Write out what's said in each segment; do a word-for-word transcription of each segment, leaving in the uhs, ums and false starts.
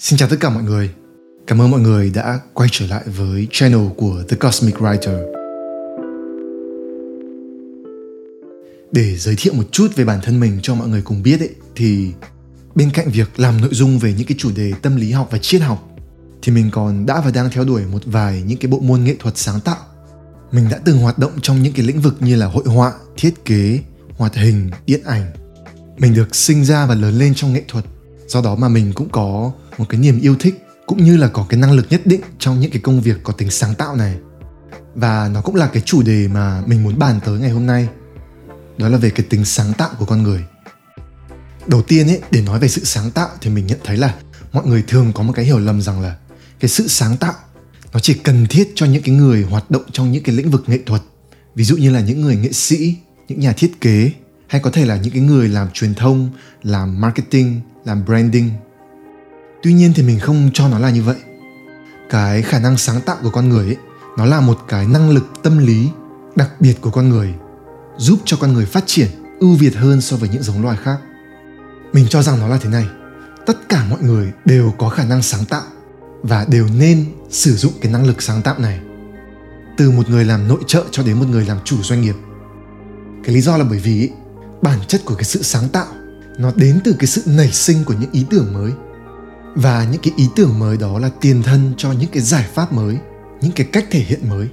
Xin chào tất cả mọi người. Cảm ơn mọi người đã quay trở lại với channel của The Cosmic Writer. Để giới thiệu một chút về bản thân mình cho mọi người cùng biết ấy, thì bên cạnh việc làm nội dung về những cái chủ đề tâm lý học và triết học thì mình còn đã và đang theo đuổi một vài những cái bộ môn nghệ thuật sáng tạo. Mình đã từng hoạt động trong những cái lĩnh vực như là hội họa, thiết kế, hoạt hình, điện ảnh. Mình được sinh ra và lớn lên trong nghệ thuật, do đó mà mình cũng có một cái niềm yêu thích cũng như là có cái năng lực nhất định trong những cái công việc có tính sáng tạo này. Và nó cũng là cái chủ đề mà mình muốn bàn tới ngày hôm nay, đó là về cái tính sáng tạo của con người. Đầu tiên ấy, để nói về sự sáng tạo thì mình nhận thấy là mọi người thường có một cái hiểu lầm rằng là cái sự sáng tạo nó chỉ cần thiết cho những cái người hoạt động trong những cái lĩnh vực nghệ thuật, ví dụ như là những người nghệ sĩ, những nhà thiết kế, hay có thể là những cái người làm truyền thông, làm marketing, làm branding. Tuy nhiên thì mình không cho nó là như vậy. Cái khả năng sáng tạo của con người ấy, nó là một cái năng lực tâm lý đặc biệt của con người, giúp cho con người phát triển ưu việt hơn so với những giống loài khác. Mình cho rằng nó là thế này: tất cả mọi người đều có khả năng sáng tạo và đều nên sử dụng cái năng lực sáng tạo này, từ một người làm nội trợ cho đến một người làm chủ doanh nghiệp. Cái lý do là bởi vì ấy, bản chất của cái sự sáng tạo nó đến từ cái sự nảy sinh của những ý tưởng mới, và những cái ý tưởng mới đó là tiền thân cho những cái giải pháp mới, những cái cách thể hiện mới.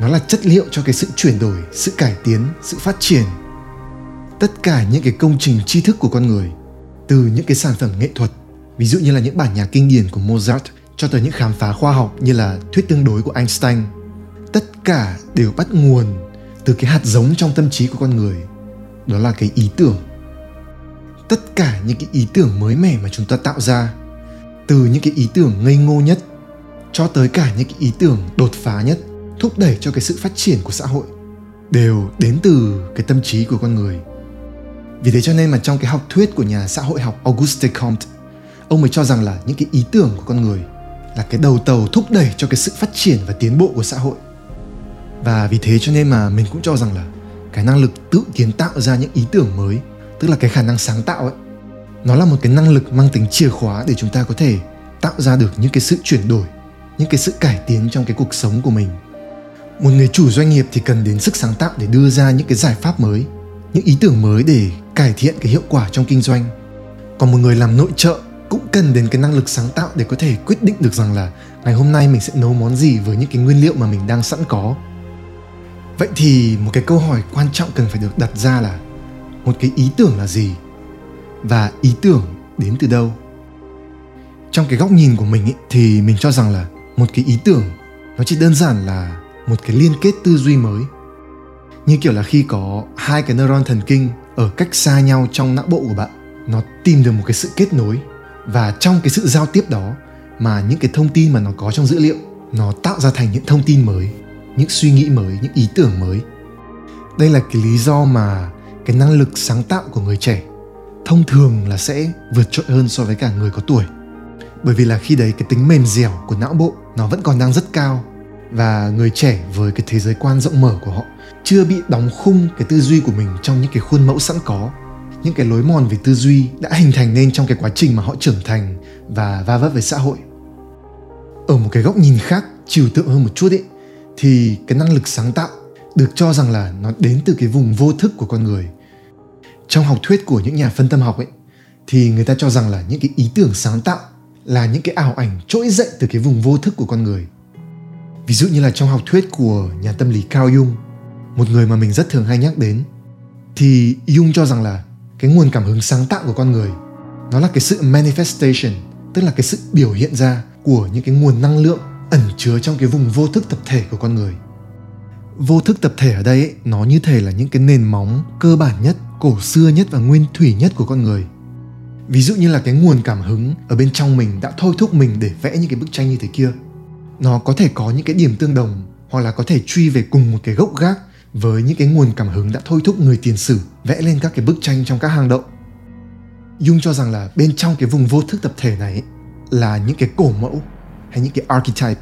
Nó là chất liệu cho cái sự chuyển đổi, sự cải tiến, sự phát triển. Tất cả những cái công trình tri thức của con người, từ những cái sản phẩm nghệ thuật, ví dụ như là những bản nhạc kinh điển của Mozart, cho tới những khám phá khoa học như là thuyết tương đối của Einstein, tất cả đều bắt nguồn từ cái hạt giống trong tâm trí của con người, đó là cái ý tưởng. Tất cả những cái ý tưởng mới mẻ mà chúng ta tạo ra, từ những cái ý tưởng ngây ngô nhất cho tới cả những cái ý tưởng đột phá nhất, thúc đẩy cho cái sự phát triển của xã hội, đều đến từ cái tâm trí của con người. Vì thế cho nên mà trong cái học thuyết của nhà xã hội học Auguste Comte, ông mới cho rằng là những cái ý tưởng của con người là cái đầu tàu thúc đẩy cho cái sự phát triển và tiến bộ của xã hội. Và vì thế cho nên mà mình cũng cho rằng là cái năng lực tự kiến tạo ra những ý tưởng mới, tức là cái khả năng sáng tạo ấy, nó là một cái năng lực mang tính chìa khóa để chúng ta có thể tạo ra được những cái sự chuyển đổi, những cái sự cải tiến trong cái cuộc sống của mình. Một người chủ doanh nghiệp thì cần đến sức sáng tạo để đưa ra những cái giải pháp mới, những ý tưởng mới để cải thiện cái hiệu quả trong kinh doanh. Còn một người làm nội trợ cũng cần đến cái năng lực sáng tạo để có thể quyết định được rằng là ngày hôm nay mình sẽ nấu món gì với những cái nguyên liệu mà mình đang sẵn có. Vậy thì một cái câu hỏi quan trọng cần phải được đặt ra là một cái ý tưởng là gì? Và ý tưởng đến từ đâu? Trong cái góc nhìn của mình ấy, thì mình cho rằng là một cái ý tưởng nó chỉ đơn giản là một cái liên kết tư duy mới, như kiểu là khi có hai cái neuron thần kinh ở cách xa nhau trong não bộ của bạn, nó tìm được một cái sự kết nối, và trong cái sự giao tiếp đó mà những cái thông tin mà nó có trong dữ liệu nó tạo ra thành những thông tin mới, những suy nghĩ mới, những ý tưởng mới. Đây là cái lý do mà cái năng lực sáng tạo của người trẻ thông thường là sẽ vượt trội hơn so với cả người có tuổi, bởi vì là khi đấy cái tính mềm dẻo của não bộ nó vẫn còn đang rất cao, và người trẻ với cái thế giới quan rộng mở của họ chưa bị đóng khung cái tư duy của mình trong những cái khuôn mẫu sẵn có, những cái lối mòn về tư duy đã hình thành nên trong cái quá trình mà họ trưởng thành và va vấp với xã hội. Ở một cái góc nhìn khác, trừu tượng hơn một chút ấy, thì cái năng lực sáng tạo được cho rằng là nó đến từ cái vùng vô thức của con người. Trong học thuyết của những nhà phân tâm học ấy, thì người ta cho rằng là những cái ý tưởng sáng tạo là những cái ảo ảnh trỗi dậy từ cái vùng vô thức của con người. Ví dụ như là trong học thuyết của nhà tâm lý Carl Jung, một người mà mình rất thường hay nhắc đến, thì Jung cho rằng là cái nguồn cảm hứng sáng tạo của con người nó là cái sự manifestation, tức là cái sự biểu hiện ra của những cái nguồn năng lượng ẩn chứa trong cái vùng vô thức tập thể của con người. Vô thức tập thể ở đây ấy, nó như thể là những cái nền móng cơ bản nhất, cổ xưa nhất và nguyên thủy nhất của con người. Ví dụ như là cái nguồn cảm hứng ở bên trong mình đã thôi thúc mình để vẽ những cái bức tranh như thế kia. Nó có thể có những cái điểm tương đồng, hoặc là có thể truy về cùng một cái gốc gác với những cái nguồn cảm hứng đã thôi thúc người tiền sử vẽ lên các cái bức tranh trong các hang động. Jung cho rằng là bên trong cái vùng vô thức tập thể này ấy, là những cái cổ mẫu hay những cái archetype.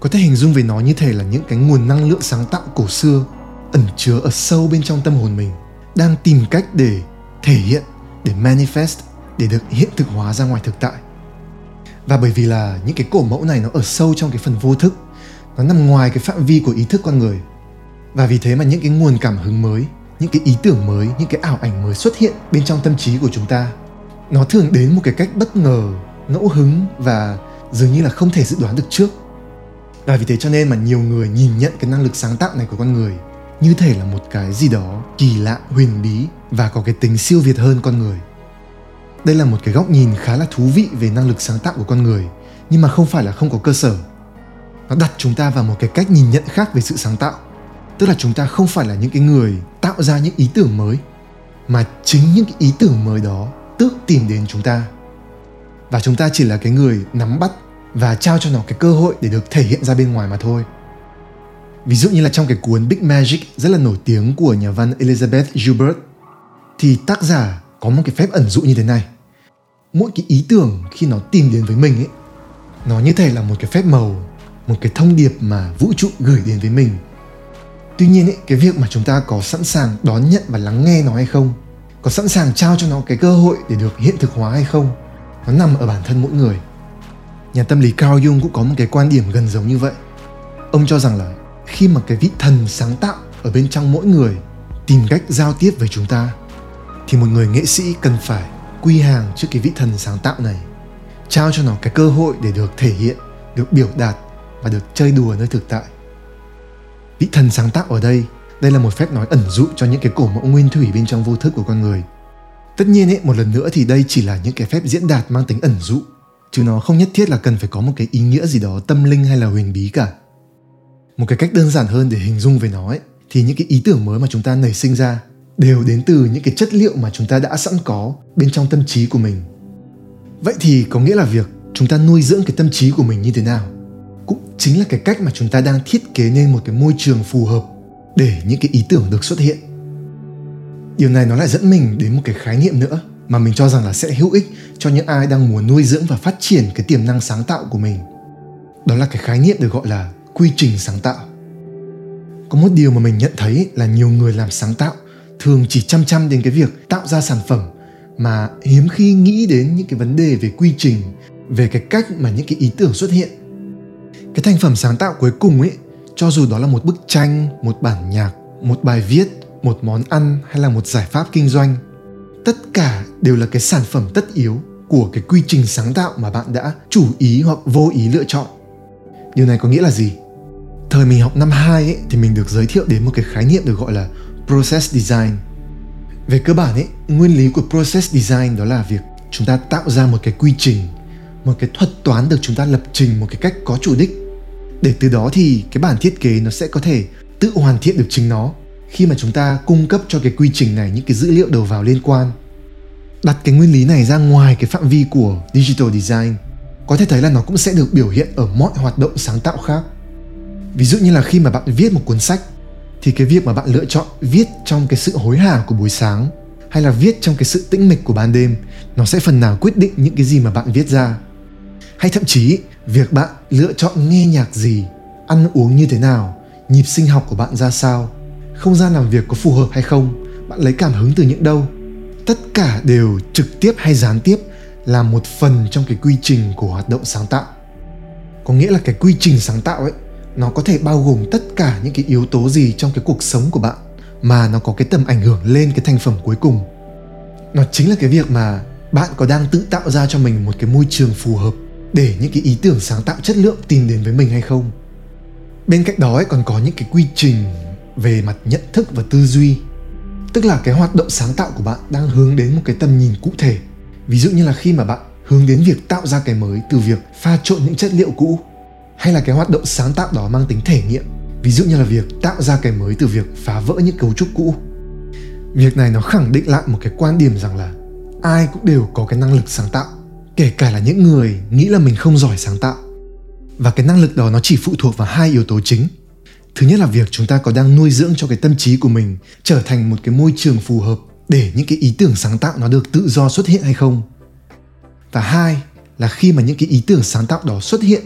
Có thể hình dung về nó như thể là những cái nguồn năng lượng sáng tạo cổ xưa ẩn chứa ở sâu bên trong tâm hồn mình, đang tìm cách để thể hiện, để manifest, để được hiện thực hóa ra ngoài thực tại. Và bởi vì là những cái cổ mẫu này nó ở sâu trong cái phần vô thức, nó nằm ngoài cái phạm vi của ý thức con người. Và vì thế mà những cái nguồn cảm hứng mới, những cái ý tưởng mới, những cái ảo ảnh mới xuất hiện bên trong tâm trí của chúng ta, nó thường đến một cái cách bất ngờ, ngẫu hứng và dường như là không thể dự đoán được trước. Và vì thế cho nên mà nhiều người nhìn nhận cái năng lực sáng tạo này của con người như thể là một cái gì đó kỳ lạ, huyền bí và có cái tính siêu việt hơn con người. Đây là một cái góc nhìn khá là thú vị về năng lực sáng tạo của con người, nhưng mà không phải là không có cơ sở. Nó đặt chúng ta vào một cái cách nhìn nhận khác về sự sáng tạo. Tức là chúng ta không phải là những cái người tạo ra những ý tưởng mới, mà chính những cái ý tưởng mới đó tước tìm đến chúng ta. Và chúng ta chỉ là cái người nắm bắt và trao cho nó cái cơ hội để được thể hiện ra bên ngoài mà thôi. Ví dụ như là trong cái cuốn Big Magic rất là nổi tiếng của nhà văn Elizabeth Gilbert, thì tác giả có một cái phép ẩn dụ như thế này. Mỗi cái ý tưởng khi nó tìm đến với mình ấy, nó như thể là một cái phép màu, một cái thông điệp mà vũ trụ gửi đến với mình. Tuy nhiên ấy, cái việc mà chúng ta có sẵn sàng đón nhận và lắng nghe nó hay không, có sẵn sàng trao cho nó cái cơ hội để được hiện thực hóa hay không, nó nằm ở bản thân mỗi người. Nhà tâm lý Carl Jung cũng có một cái quan điểm gần giống như vậy. Ông cho rằng là khi mà cái vị thần sáng tạo ở bên trong mỗi người tìm cách giao tiếp với chúng ta, thì một người nghệ sĩ cần phải quy hàng trước cái vị thần sáng tạo này, trao cho nó cái cơ hội để được thể hiện, được biểu đạt và được chơi đùa nơi thực tại. Vị thần sáng tạo ở đây, đây là một phép nói ẩn dụ cho những cái cổ mẫu nguyên thủy bên trong vô thức của con người. Tất nhiên ấy, một lần nữa thì đây chỉ là những cái phép diễn đạt mang tính ẩn dụ, chứ nó không nhất thiết là cần phải có một cái ý nghĩa gì đó tâm linh hay là huyền bí cả. Một cái cách đơn giản hơn để hình dung về nó ấy, thì những cái ý tưởng mới mà chúng ta nảy sinh ra đều đến từ những cái chất liệu mà chúng ta đã sẵn có bên trong tâm trí của mình. Vậy thì có nghĩa là việc chúng ta nuôi dưỡng cái tâm trí của mình như thế nào cũng chính là cái cách mà chúng ta đang thiết kế nên một cái môi trường phù hợp để những cái ý tưởng được xuất hiện. Điều này nó lại dẫn mình đến một cái khái niệm nữa mà mình cho rằng là sẽ hữu ích cho những ai đang muốn nuôi dưỡng và phát triển cái tiềm năng sáng tạo của mình. Đó là cái khái niệm được gọi là quy trình sáng tạo. Có một điều mà mình nhận thấy là nhiều người làm sáng tạo thường chỉ chăm chăm đến cái việc tạo ra sản phẩm mà hiếm khi nghĩ đến những cái vấn đề về quy trình, về cái cách mà những cái ý tưởng xuất hiện. Cái thành phẩm sáng tạo cuối cùng ấy, cho dù đó là một bức tranh, một bản nhạc, một bài viết, một món ăn hay là một giải pháp kinh doanh, tất cả đều là cái sản phẩm tất yếu của cái quy trình sáng tạo mà bạn đã chủ ý hoặc vô ý lựa chọn. Điều này có nghĩa là gì? Thời mình học năm hai ấy, thì mình được giới thiệu đến một cái khái niệm được gọi là Process Design. Về cơ bản ấy, nguyên lý của Process Design đó là việc chúng ta tạo ra một cái quy trình, một cái thuật toán được chúng ta lập trình một cái cách có chủ đích. Để từ đó thì cái bản thiết kế nó sẽ có thể tự hoàn thiện được chính nó khi mà chúng ta cung cấp cho cái quy trình này những cái dữ liệu đầu vào liên quan. Đặt cái nguyên lý này ra ngoài cái phạm vi của Digital Design, có thể thấy là nó cũng sẽ được biểu hiện ở mọi hoạt động sáng tạo khác. Ví dụ như là khi mà bạn viết một cuốn sách, thì cái việc mà bạn lựa chọn viết trong cái sự hối hả của buổi sáng hay là viết trong cái sự tĩnh mịch của ban đêm, nó sẽ phần nào quyết định những cái gì mà bạn viết ra. Hay thậm chí, việc bạn lựa chọn nghe nhạc gì, ăn uống như thế nào, nhịp sinh học của bạn ra sao, không gian làm việc có phù hợp hay không, bạn lấy cảm hứng từ những đâu. Tất cả đều trực tiếp hay gián tiếp là một phần trong cái quy trình của hoạt động sáng tạo. Có nghĩa là cái quy trình sáng tạo ấy, nó có thể bao gồm tất cả những cái yếu tố gì trong cái cuộc sống của bạn mà nó có cái tầm ảnh hưởng lên cái thành phẩm cuối cùng. Nó chính là cái việc mà bạn có đang tự tạo ra cho mình một cái môi trường phù hợp để những cái ý tưởng sáng tạo chất lượng tìm đến với mình hay không. Bên cạnh đó ấy, còn có những cái quy trình về mặt nhận thức và tư duy. Tức là cái hoạt động sáng tạo của bạn đang hướng đến một cái tầm nhìn cụ thể. Ví dụ như là khi mà bạn hướng đến việc tạo ra cái mới từ việc pha trộn những chất liệu cũ, hay là cái hoạt động sáng tạo đó mang tính thể nghiệm. Ví dụ như là việc tạo ra cái mới từ việc phá vỡ những cấu trúc cũ. Việc này nó khẳng định lại một cái quan điểm rằng là ai cũng đều có cái năng lực sáng tạo, kể cả là những người nghĩ là mình không giỏi sáng tạo. Và cái năng lực đó nó chỉ phụ thuộc vào hai yếu tố chính. Thứ nhất là việc chúng ta có đang nuôi dưỡng cho cái tâm trí của mình trở thành một cái môi trường phù hợp để những cái ý tưởng sáng tạo nó được tự do xuất hiện hay không. Và hai là khi mà những cái ý tưởng sáng tạo đó xuất hiện,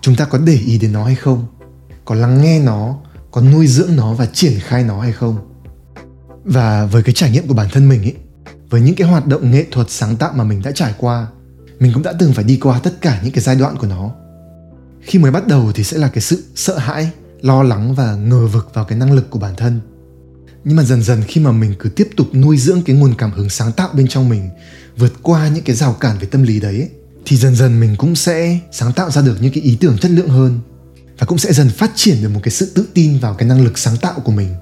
chúng ta có để ý đến nó hay không, có lắng nghe nó, có nuôi dưỡng nó và triển khai nó hay không. Và với cái trải nghiệm của bản thân mình ấy, với những cái hoạt động nghệ thuật sáng tạo mà mình đã trải qua, mình cũng đã từng phải đi qua tất cả những cái giai đoạn của nó. Khi mới bắt đầu thì sẽ là cái sự sợ hãi, lo lắng và ngờ vực vào cái năng lực của bản thân. Nhưng mà dần dần khi mà mình cứ tiếp tục nuôi dưỡng cái nguồn cảm hứng sáng tạo bên trong mình, vượt qua những cái rào cản về tâm lý đấy, thì dần dần mình cũng sẽ sáng tạo ra được những cái ý tưởng chất lượng hơn, và cũng sẽ dần phát triển được một cái sự tự tin vào cái năng lực sáng tạo của mình.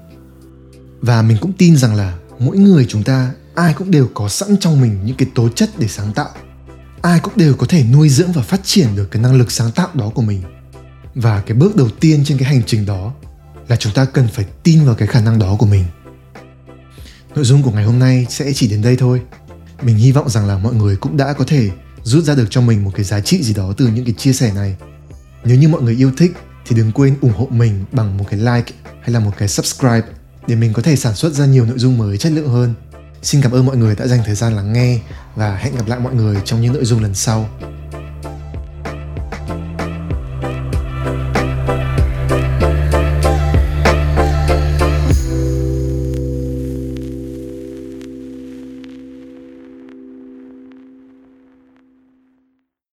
Và mình cũng tin rằng là mỗi người chúng ta, ai cũng đều có sẵn trong mình những cái tố chất để sáng tạo. Ai cũng đều có thể nuôi dưỡng và phát triển được cái năng lực sáng tạo đó của mình. Và cái bước đầu tiên trên cái hành trình đó là chúng ta cần phải tin vào cái khả năng đó của mình. Nội dung của ngày hôm nay sẽ chỉ đến đây thôi. Mình hy vọng rằng là mọi người cũng đã có thể rút ra được cho mình một cái giá trị gì đó từ những cái chia sẻ này. Nếu như mọi người yêu thích thì đừng quên ủng hộ mình bằng một cái like hay là một cái subscribe để mình có thể sản xuất ra nhiều nội dung mới chất lượng hơn. Xin cảm ơn mọi người đã dành thời gian lắng nghe và hẹn gặp lại mọi người trong những nội dung lần sau.